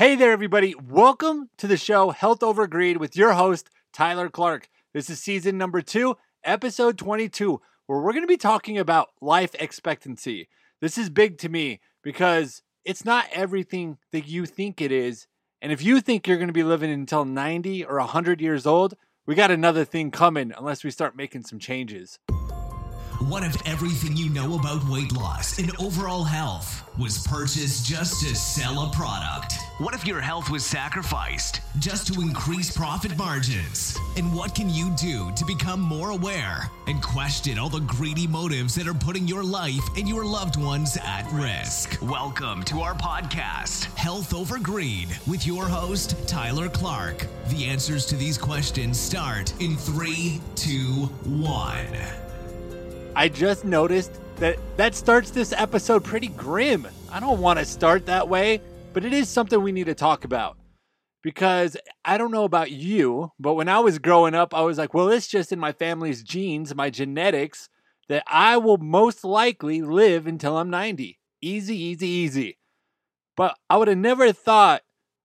Hey there, everybody. Welcome to the show, Health Over Greed, with your host, Tyler Clark. This is season number 2, episode 22, where we're going to be talking about life expectancy. This is big to me because it's not everything that you think it is. And if you think you're going to be living until 90 or 100 years old, we got another thing coming unless we start making some changes. What if everything you know about weight loss and overall health was purchased just to sell a product? What if your health was sacrificed just to increase profit margins? And what can you do to become more aware and question all the greedy motives that are putting your life and your loved ones at risk? Welcome to our podcast, Health Over Greed, with your host, Tyler Clark. The answers to these questions start in 3, 2, 1. I just noticed that starts this episode pretty grim. I don't want to start that way, but it is something we need to talk about, because I don't know about you, but when I was growing up, I was like, well, it's just in my family's genes, my genetics, that I will most likely live until I'm 90. Easy, easy, easy. But I would have never thought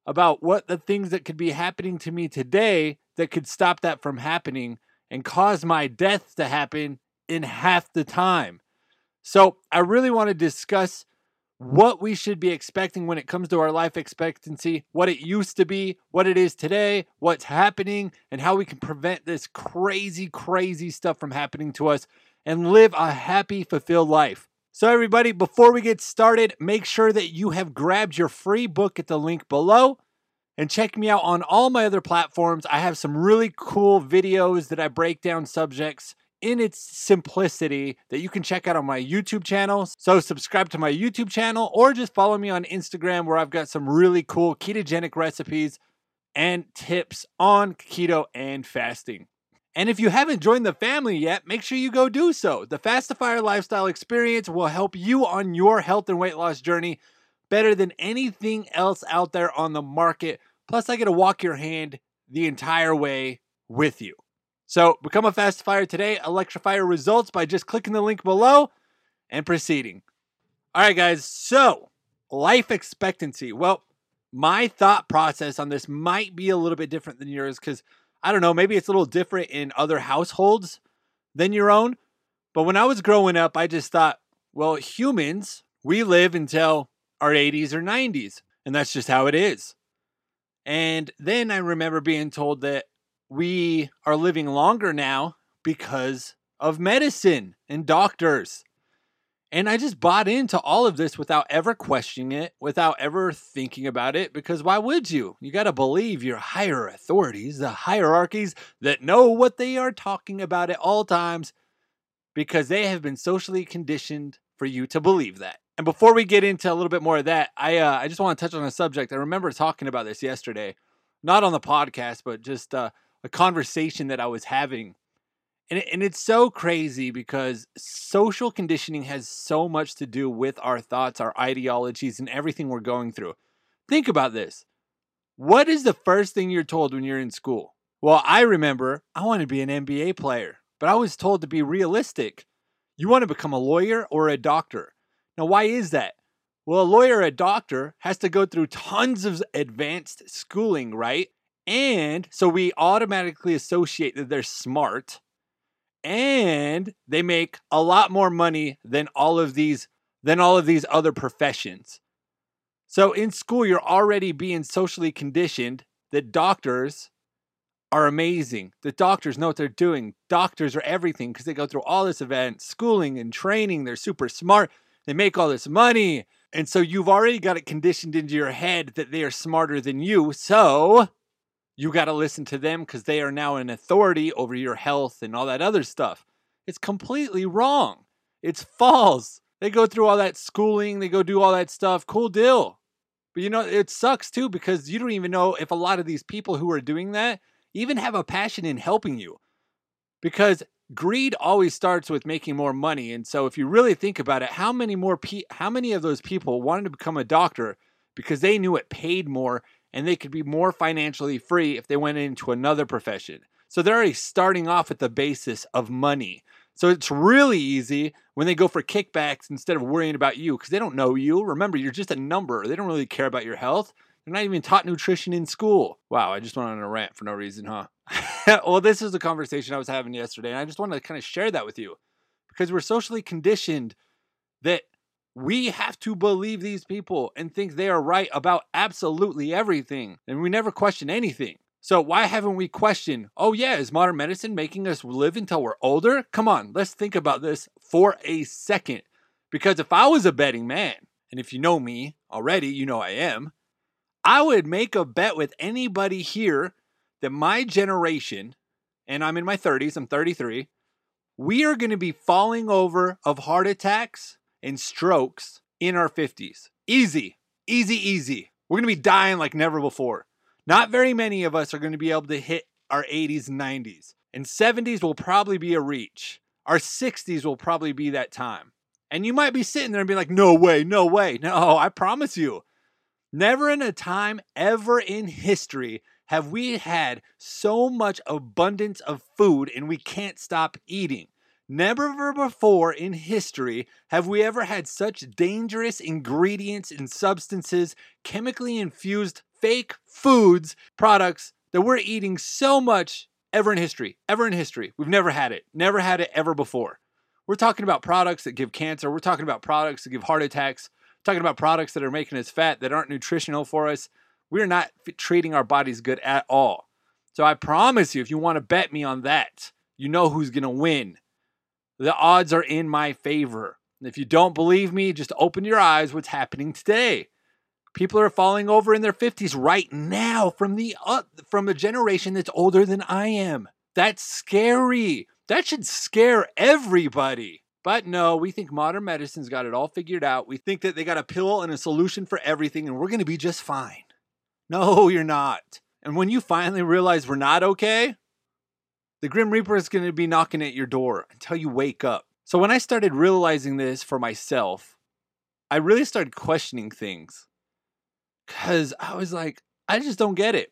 about what the things that could be happening to me today that could stop that from happening and cause my death to happen in half the time. So I really want to discuss what we should be expecting when it comes to our life expectancy, what it used to be, what it is today, what's happening, and how we can prevent this crazy, crazy stuff from happening to us and live a happy, fulfilled life. So everybody, before we get started, make sure that you have grabbed your free book at the link below. And check me out on all my other platforms. I have some really cool videos that I break down subjects in its simplicity that you can check out on my YouTube channel. So subscribe to my YouTube channel or just follow me on Instagram, where I've got some really cool ketogenic recipes and tips on keto and fasting. And if you haven't joined the family yet, make sure you go do so. The Fastifier lifestyle experience will help you on your health and weight loss journey better than anything else out there on the market. Plus, I get to walk your hand the entire way with you. So become a Fastifier today, electrify your results by just clicking the link below and proceeding. All right, guys, so life expectancy. Well, my thought process on this might be a little bit different than yours, because I don't know, maybe it's a little different in other households than your own. But when I was growing up, I just thought, well, humans, we live until our 80s or 90s, and that's just how it is. And then I remember being told that we are living longer now because of medicine and doctors. And I just bought into all of this without ever questioning it, without ever thinking about it, because why would you? You got to believe your higher authorities, the hierarchies that know what they are talking about at all times, because they have been socially conditioned for you to believe that. And before we get into a little bit more of that, I just want to touch on a subject. I remember talking about this yesterday, not on the podcast, but just a conversation that I was having. And it's so crazy, because social conditioning has so much to do with our thoughts, our ideologies, and everything we're going through. Think about this. What is the first thing you're told when you're in school? Well, I remember I want to be an NBA player, but I was told to be realistic. You want to become a lawyer or a doctor. Now, why is that? Well, a lawyer or a doctor has to go through tons of advanced schooling, right? And so we automatically associate that they're smart and they make a lot more money than all of these other professions. So in school, you're already being socially conditioned that doctors are amazing. The doctors know what they're doing. Doctors are everything because they go through all this advanced schooling and training. They're super smart. They make all this money. And so you've already got it conditioned into your head that they are smarter than you. So you got to listen to them because they are now an authority over your health and all that other stuff. It's completely wrong. It's false. They go through all that schooling. They go do all that stuff. Cool deal. But you know, it sucks too, because you don't even know if a lot of these people who are doing that even have a passion in helping you, because greed always starts with making more money. And so if you really think about it, how many of those people wanted to become a doctor because they knew it paid more and they could be more financially free if they went into another profession? So they're already starting off at the basis of money. So it's really easy when they go for kickbacks instead of worrying about you, because they don't know you. Remember, you're just a number. They don't really care about your health. They're not even taught nutrition in school. Wow, I just went on a rant for no reason, huh? Well, this is the conversation I was having yesterday, and I just want to kind of share that with you because we're socially conditioned that we have to believe these people and think they are right about absolutely everything, and we never question anything. So why haven't we questioned, oh yeah, is modern medicine making us live until we're older? Come on, let's think about this for a second. Because if I was a betting man, and if you know me already, you know I am, I would make a bet with anybody here that my generation, and I'm in my 30s, I'm 33, we are going to be falling over of heart attacks and strokes in our 50s. Easy, easy, easy. We're going to be dying like never before. Not very many of us are going to be able to hit our 80s and 90s. And 70s will probably be a reach. Our 60s will probably be that time. And you might be sitting there and be like, no way, no way. No, I promise you. Never in a time ever in history have we had so much abundance of food and we can't stop eating. Never before in history have we ever had such dangerous ingredients and substances, chemically infused fake foods, products that we're eating so much ever in history. Ever in history. We've never had it ever before. We're talking about products that give cancer. We're talking about products that give heart attacks. We're talking about products that are making us fat, that aren't nutritional for us. We're not treating our bodies good at all. So I promise you, if you want to bet me on that, you know who's going to win. The odds are in my favor. And if you don't believe me, just open your eyes what's happening today. People are falling over in their 50s right now from the generation that's older than I am. That's scary. That should scare everybody. But no, we think modern medicine's got it all figured out. We think that they got a pill and a solution for everything and we're going to be just fine. No, you're not. And when you finally realize we're not okay, the Grim Reaper is going to be knocking at your door until you wake up. So when I started realizing this for myself, I really started questioning things because I was like, I just don't get it.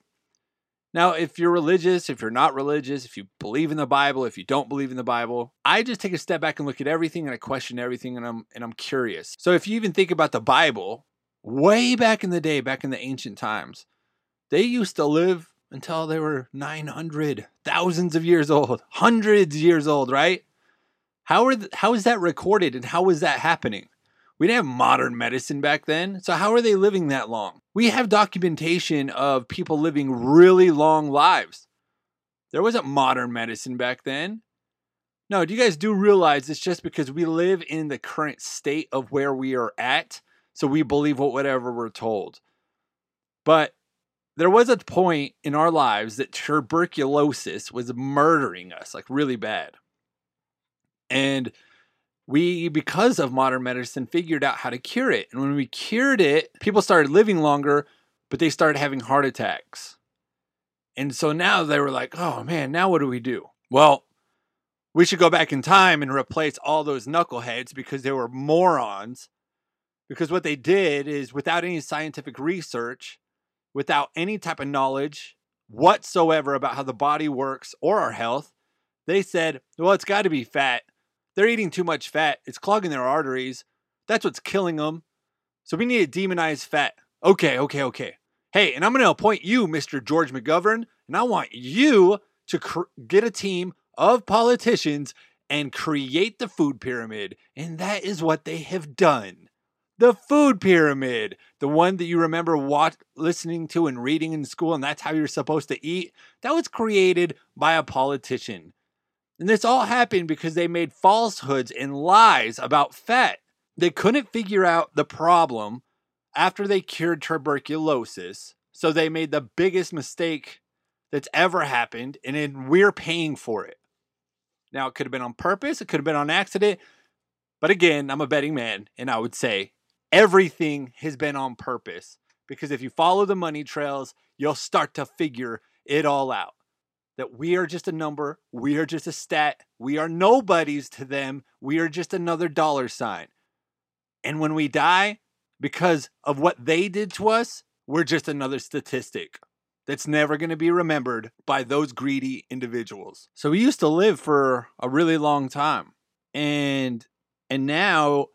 Now, if you're religious, if you're not religious, if you believe in the Bible, if you don't believe in the Bible, I just take a step back and look at everything and I question everything and I'm curious. So if you even think about the Bible, way back in the day, back in the ancient times, they used to live until they were 900, thousands of years old, hundreds of years old, right? How is that recorded and how is that happening? We didn't have modern medicine back then, so how are they living that long? We have documentation of people living really long lives. There wasn't modern medicine back then. No, do you guys do realize it's just because we live in the current state of where we are at, so we believe whatever we're told. But there was a point in our lives that tuberculosis was murdering us, like really bad. And we, because of modern medicine, figured out how to cure it. And when we cured it, people started living longer, but they started having heart attacks. And so now they were like, oh man, now what do we do? Well, we should go back in time and replace all those knuckleheads because they were morons. Because what they did is without any scientific research, without any type of knowledge whatsoever about how the body works or our health, they said, well, it's got to be fat. They're eating too much fat. It's clogging their arteries. That's what's killing them. So we need to demonize fat. Okay. Hey, and I'm going to appoint you, Mr. George McGovern, and I want you to get a team of politicians and create the food pyramid. And that is what they have done. The food pyramid, the one that you remember listening to and reading in school, and that's how you're supposed to eat, that was created by a politician. And this all happened because they made falsehoods and lies about fat. They couldn't figure out the problem after they cured tuberculosis, so they made the biggest mistake that's ever happened, and then we're paying for it. Now, it could have been on purpose, it could have been on accident, but again, I'm a betting man, and I would say, everything has been on purpose because if you follow the money trails, you'll start to figure it all out. That we are just a number. We are just a stat. We are nobodies to them. We are just another dollar sign. And when we die, because of what they did to us, we're just another statistic that's never going to be remembered by those greedy individuals. So we used to live for a really long time. And now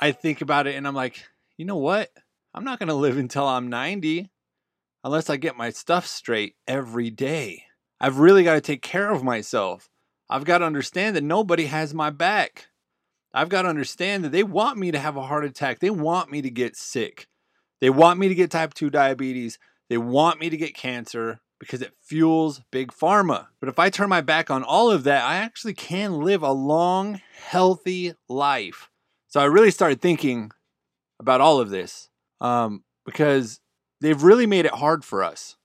I think about it and I'm like, you know what? I'm not going to live until I'm 90 unless I get my stuff straight every day. I've really got to take care of myself. I've got to understand that nobody has my back. I've got to understand that they want me to have a heart attack. They want me to get sick. They want me to get type 2 diabetes. They want me to get cancer because it fuels big pharma. But if I turn my back on all of that, I actually can live a long, healthy life. So I really started thinking about all of this because they've really made it hard for us.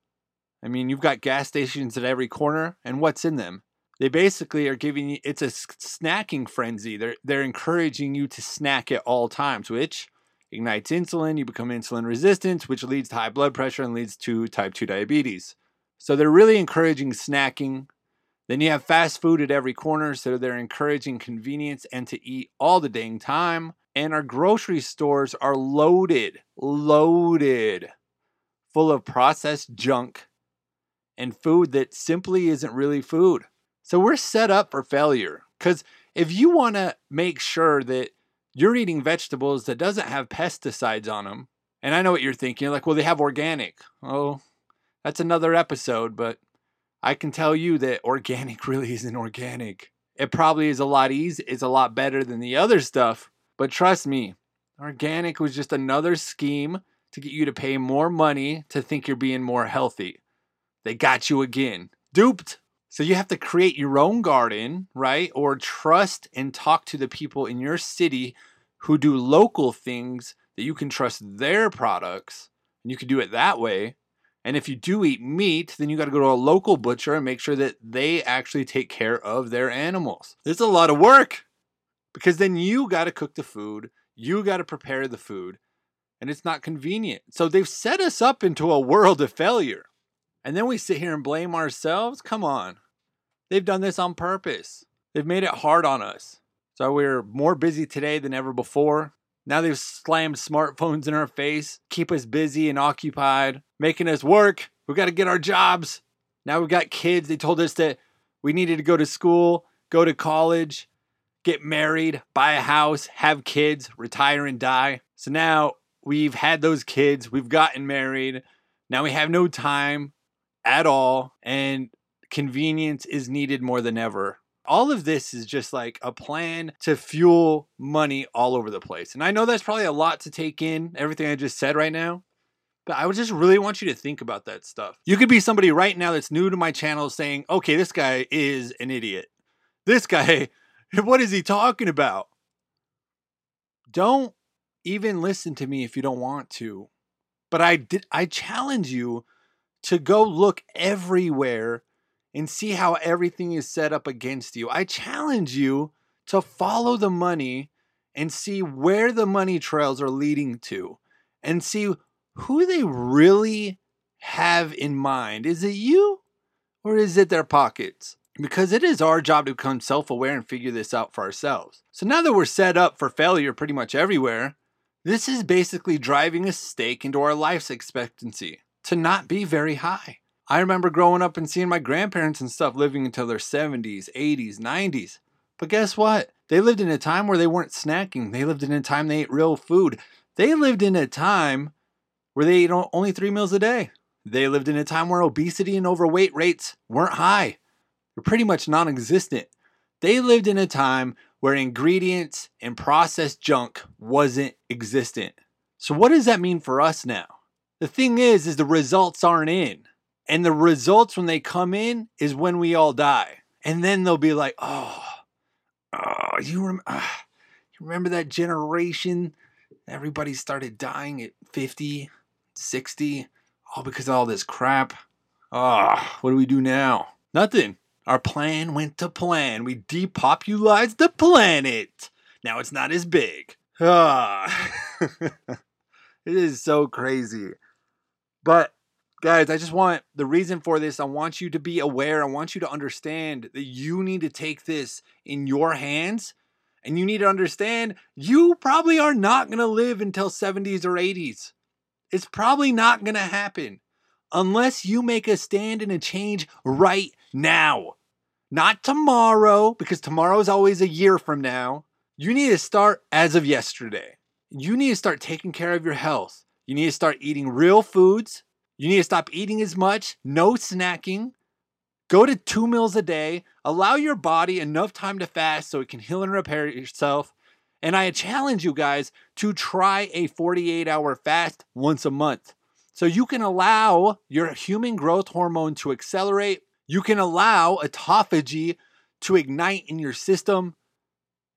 I mean, you've got gas stations at every corner, and what's in them? They basically are giving you, it's a snacking frenzy. They're encouraging you to snack at all times, which ignites insulin, you become insulin resistant, which leads to high blood pressure and leads to type 2 diabetes. So they're really encouraging snacking. Then you have fast food at every corner, so they're encouraging convenience and to eat all the dang time. And our grocery stores are loaded, full of processed junk and food that simply isn't really food. So we're set up for failure, because if you want to make sure that you're eating vegetables that doesn't have pesticides on them, and I know what you're thinking, you're like, well, they have organic. Oh, that's another episode, but I can tell you that organic really isn't organic. It probably is a lot easier, it's a lot better than the other stuff, but trust me, organic was just another scheme to get you to pay more money to think you're being more healthy. They got you again. Duped. So you have to create your own garden, right? Or trust and talk to the people in your city who do local things that you can trust their products, and you can do it that way. And if you do eat meat, then you got to go to a local butcher and make sure that they actually take care of their animals. It's a lot of work, because then you got to cook the food, you got to prepare the food, and it's not convenient. So they've set us up into a world of failure. And then we sit here and blame ourselves? Come on. They've done this on purpose. They've made it hard on us. So we're more busy today than ever before. Now they've slammed smartphones in our face, keep us busy and occupied, making us work. We've got to get our jobs. Now we've got kids. They told us that we needed to go to school, go to college, get married, buy a house, have kids, retire and die. So now we've had those kids. We've gotten married. Now we have no time at all, and convenience is needed more than ever. All of this is just like a plan to fuel money all over the place. And I know that's probably a lot to take in, everything I just said right now, but I would just really want you to think about that stuff. You could be somebody right now that's new to my channel saying, okay, this guy is an idiot. This guy, what is he talking about? Don't even listen to me if you don't want to. But I challenge you to go look everywhere and see how everything is set up against you. I challenge you to follow the money and see where the money trails are leading to and see who they really have in mind. Is it you or is it their pockets? Because it is our job to become self-aware and figure this out for ourselves. So now that we're set up for failure pretty much everywhere, this is basically driving a stake into our life's expectancy to not be very high. I remember growing up and seeing my grandparents and stuff living until their 70s, 80s, 90s. But guess what? They lived in a time where they weren't snacking. They lived in a time they ate real food. They lived in a time where they ate only 3 meals a day. They lived in a time where obesity and overweight rates weren't high. They're pretty much non-existent. They lived in a time where ingredients and processed junk wasn't existent. So what does that mean for us now? The thing is the results aren't in. And the results when they come in is when we all die. And then they'll be like, you remember that generation? Everybody started dying at 50, 60, all because of all this crap. What do we do now? Nothing. Our plan went to plan. We depopulized the planet. Now it's not as big. It is so crazy. But guys, I just want the reason for this. I want you to be aware. I want you to understand that you need to take this in your hands, and you need to understand you probably are not going to live until 70s or 80s. It's probably not going to happen unless you make a stand and a change right now, not tomorrow, because tomorrow is always a year from now. You need to start as of yesterday. You need to start taking care of your health. You need to start eating real foods. You need to stop eating as much. No snacking. Go to 2 meals a day. Allow your body enough time to fast so it can heal and repair yourself. And I challenge you guys to try a 48-hour fast once a month. So you can allow your human growth hormone to accelerate. You can allow autophagy to ignite in your system.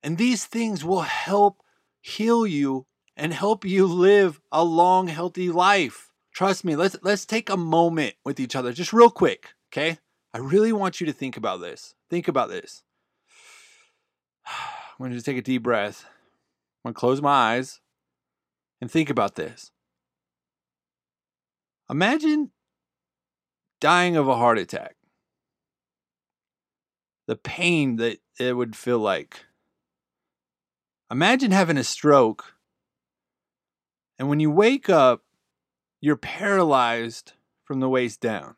And these things will help heal you and help you live a long, healthy life. Trust me, let's take a moment with each other, just real quick, okay? I really want you to think about this. Think about this. I'm gonna just take a deep breath. I'm gonna close my eyes and think about this. Imagine dying of a heart attack. The pain that it would feel like. Imagine having a stroke, and when you wake up, you're paralyzed from the waist down.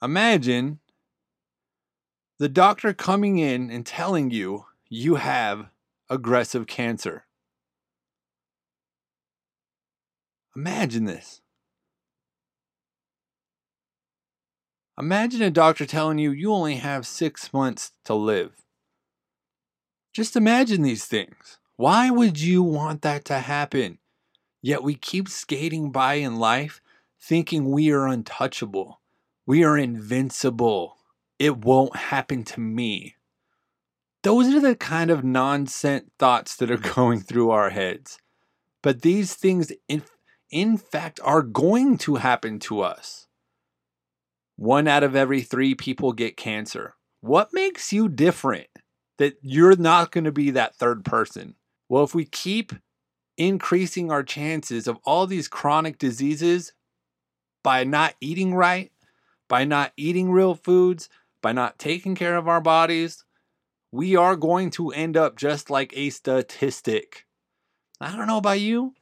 Imagine the doctor coming in and telling you you have aggressive cancer. Imagine this. Imagine a doctor telling you you only have 6 months to live. Just imagine these things. Why would you want that to happen? Yet we keep skating by in life thinking we are untouchable. We are invincible. It won't happen to me. Those are the kind of nonsense thoughts that are going through our heads. But these things, in fact, are going to happen to us. 1 out of every 3 people get cancer. What makes you different? That you're not going to be that third person. Well, if we keep increasing our chances of all these chronic diseases by not eating right, by not eating real foods, by not taking care of our bodies, we are going to end up just like a statistic. I don't know about you.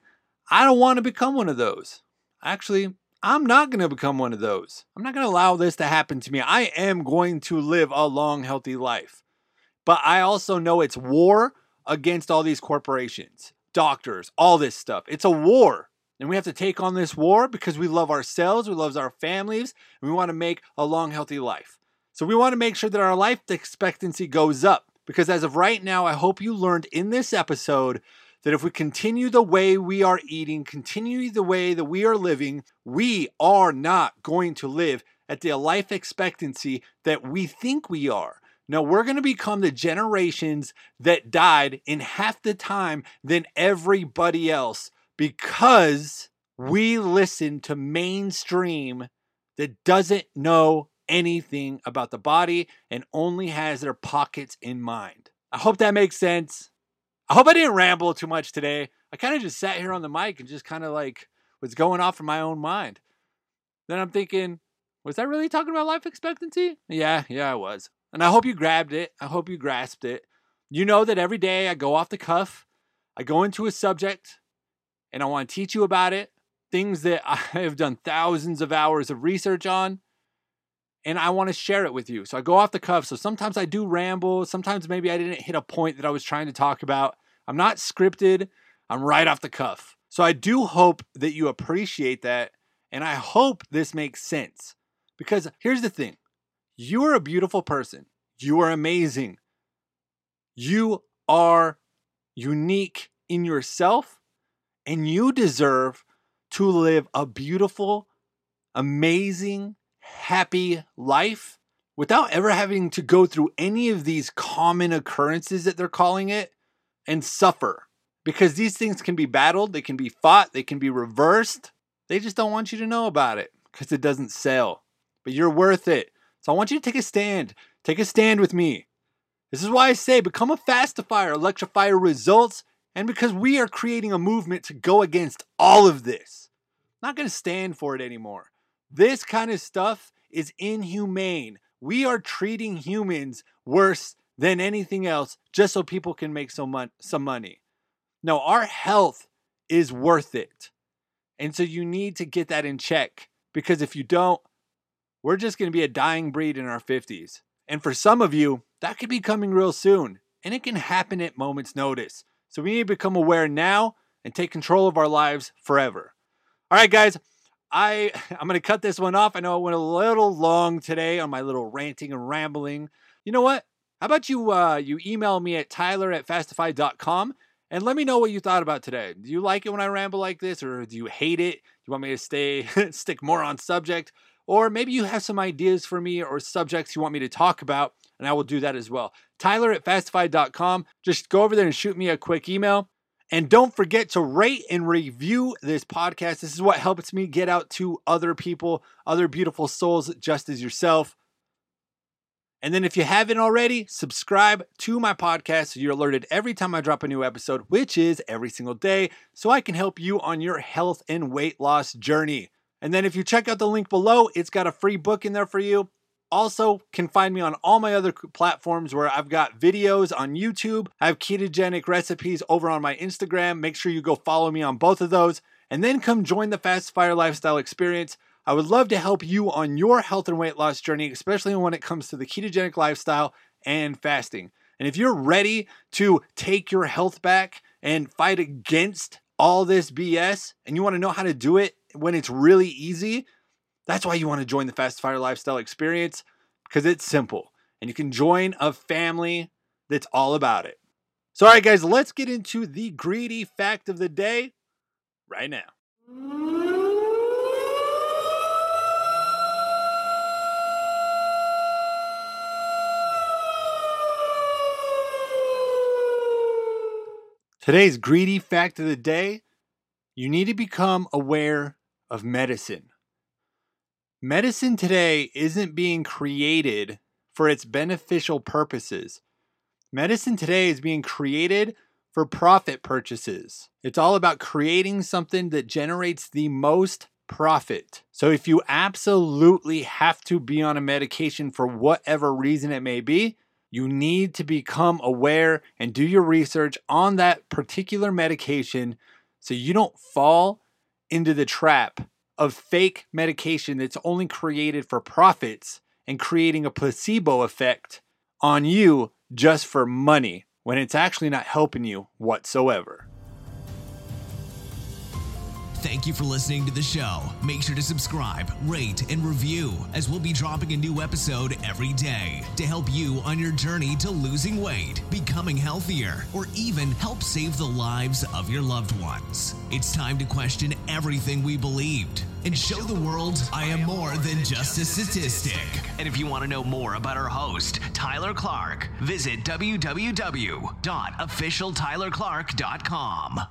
I don't want to become one of those. Actually, I'm not going to become one of those. I'm not going to allow this to happen to me. I am going to live a long, healthy life. But I also know it's war against all these corporations, doctors, all this stuff. It's a war. And we have to take on this war because we love ourselves, we love our families, and we want to make a long, healthy life. So we want to make sure that our life expectancy goes up. Because as of right now, I hope you learned in this episode that if we continue the way we are eating, continue the way that we are living, we are not going to live at the life expectancy that we think we are. No, we're going to become the generations that died in half the time than everybody else because we listen to mainstream that doesn't know anything about the body and only has their pockets in mind. I hope that makes sense. I hope I didn't ramble too much today. I kind of just sat here on the mic and just kind of like was going off in my own mind. Then I'm thinking, was I really talking about life expectancy? Yeah, I was. And I hope you grabbed it. I hope you grasped it. You know that every day I go off the cuff. I go into a subject and I want to teach you about it. Things that I have done thousands of hours of research on. And I want to share it with you. So I go off the cuff. So sometimes I do ramble. Sometimes maybe I didn't hit a point that I was trying to talk about. I'm not scripted. I'm right off the cuff. So I do hope that you appreciate that. And I hope this makes sense. Because here's the thing. You are a beautiful person. You are amazing. You are unique in yourself, and you deserve to live a beautiful, amazing, happy life without ever having to go through any of these common occurrences that they're calling it and suffer. Because these things can be battled, they can be fought, they can be reversed. They just don't want you to know about it because it doesn't sell. But you're worth it. So I want you to take a stand. Take a stand with me. This is why I say become a Fastifier, electrify your results, and because we are creating a movement to go against all of this. I'm not going to stand for it anymore. This kind of stuff is inhumane. We are treating humans worse than anything else just so people can make some money. No, our health is worth it. And so you need to get that in check because if you don't, we're just going to be a dying breed in our 50s. And for some of you, that could be coming real soon. And it can happen at moment's notice. So we need to become aware now and take control of our lives forever. All right, guys, I'm going to cut this one off. I know I went a little long today on my little ranting and rambling. You know what? How about you email me at tyler@fastify.com and let me know what you thought about today. Do you like it when I ramble like this, or do you hate it? You want me to stick more on subject? Or maybe you have some ideas for me or subjects you want me to talk about, and I will do that as well. Tyler@fastify.com. Just go over there and shoot me a quick email. And don't forget to rate and review this podcast. This is what helps me get out to other people, other beautiful souls just as yourself. And then if you haven't already, subscribe to my podcast so you're alerted every time I drop a new episode, which is every single day, so I can help you on your health and weight loss journey. And then if you check out the link below, it's got a free book in there for you. Also, can find me on all my other platforms where I've got videos on YouTube. I have ketogenic recipes over on my Instagram. Make sure you go follow me on both of those. And then come join the Fastifier Lifestyle Experience. I would love to help you on your health and weight loss journey, especially when it comes to the ketogenic lifestyle and fasting. And if you're ready to take your health back and fight against all this BS, and you want to know how to do it when it's really easy, that's why you want to join the Fastifier Lifestyle Experience, because it's simple and you can join a family that's all about it. So, all right, guys, let's get into the greedy fact of the day right now. Today's greedy fact of the day: you need to become aware of medicine. Medicine today isn't being created for its beneficial purposes. Medicine today is being created for profit purchases. It's all about creating something that generates the most profit. So if you absolutely have to be on a medication for whatever reason it may be, you need to become aware and do your research on that particular medication so you don't fall into the trap of fake medication that's only created for profits and creating a placebo effect on you just for money when it's actually not helping you whatsoever. Thank you for listening to the show. Make sure to subscribe, rate, and review, as we'll be dropping a new episode every day to help you on your journey to losing weight, becoming healthier, or even help save the lives of your loved ones. It's time to question everything we believed and show the world I am more than just a statistic. And if you want to know more about our host, Tyler Clark, visit www.officialtylerclark.com.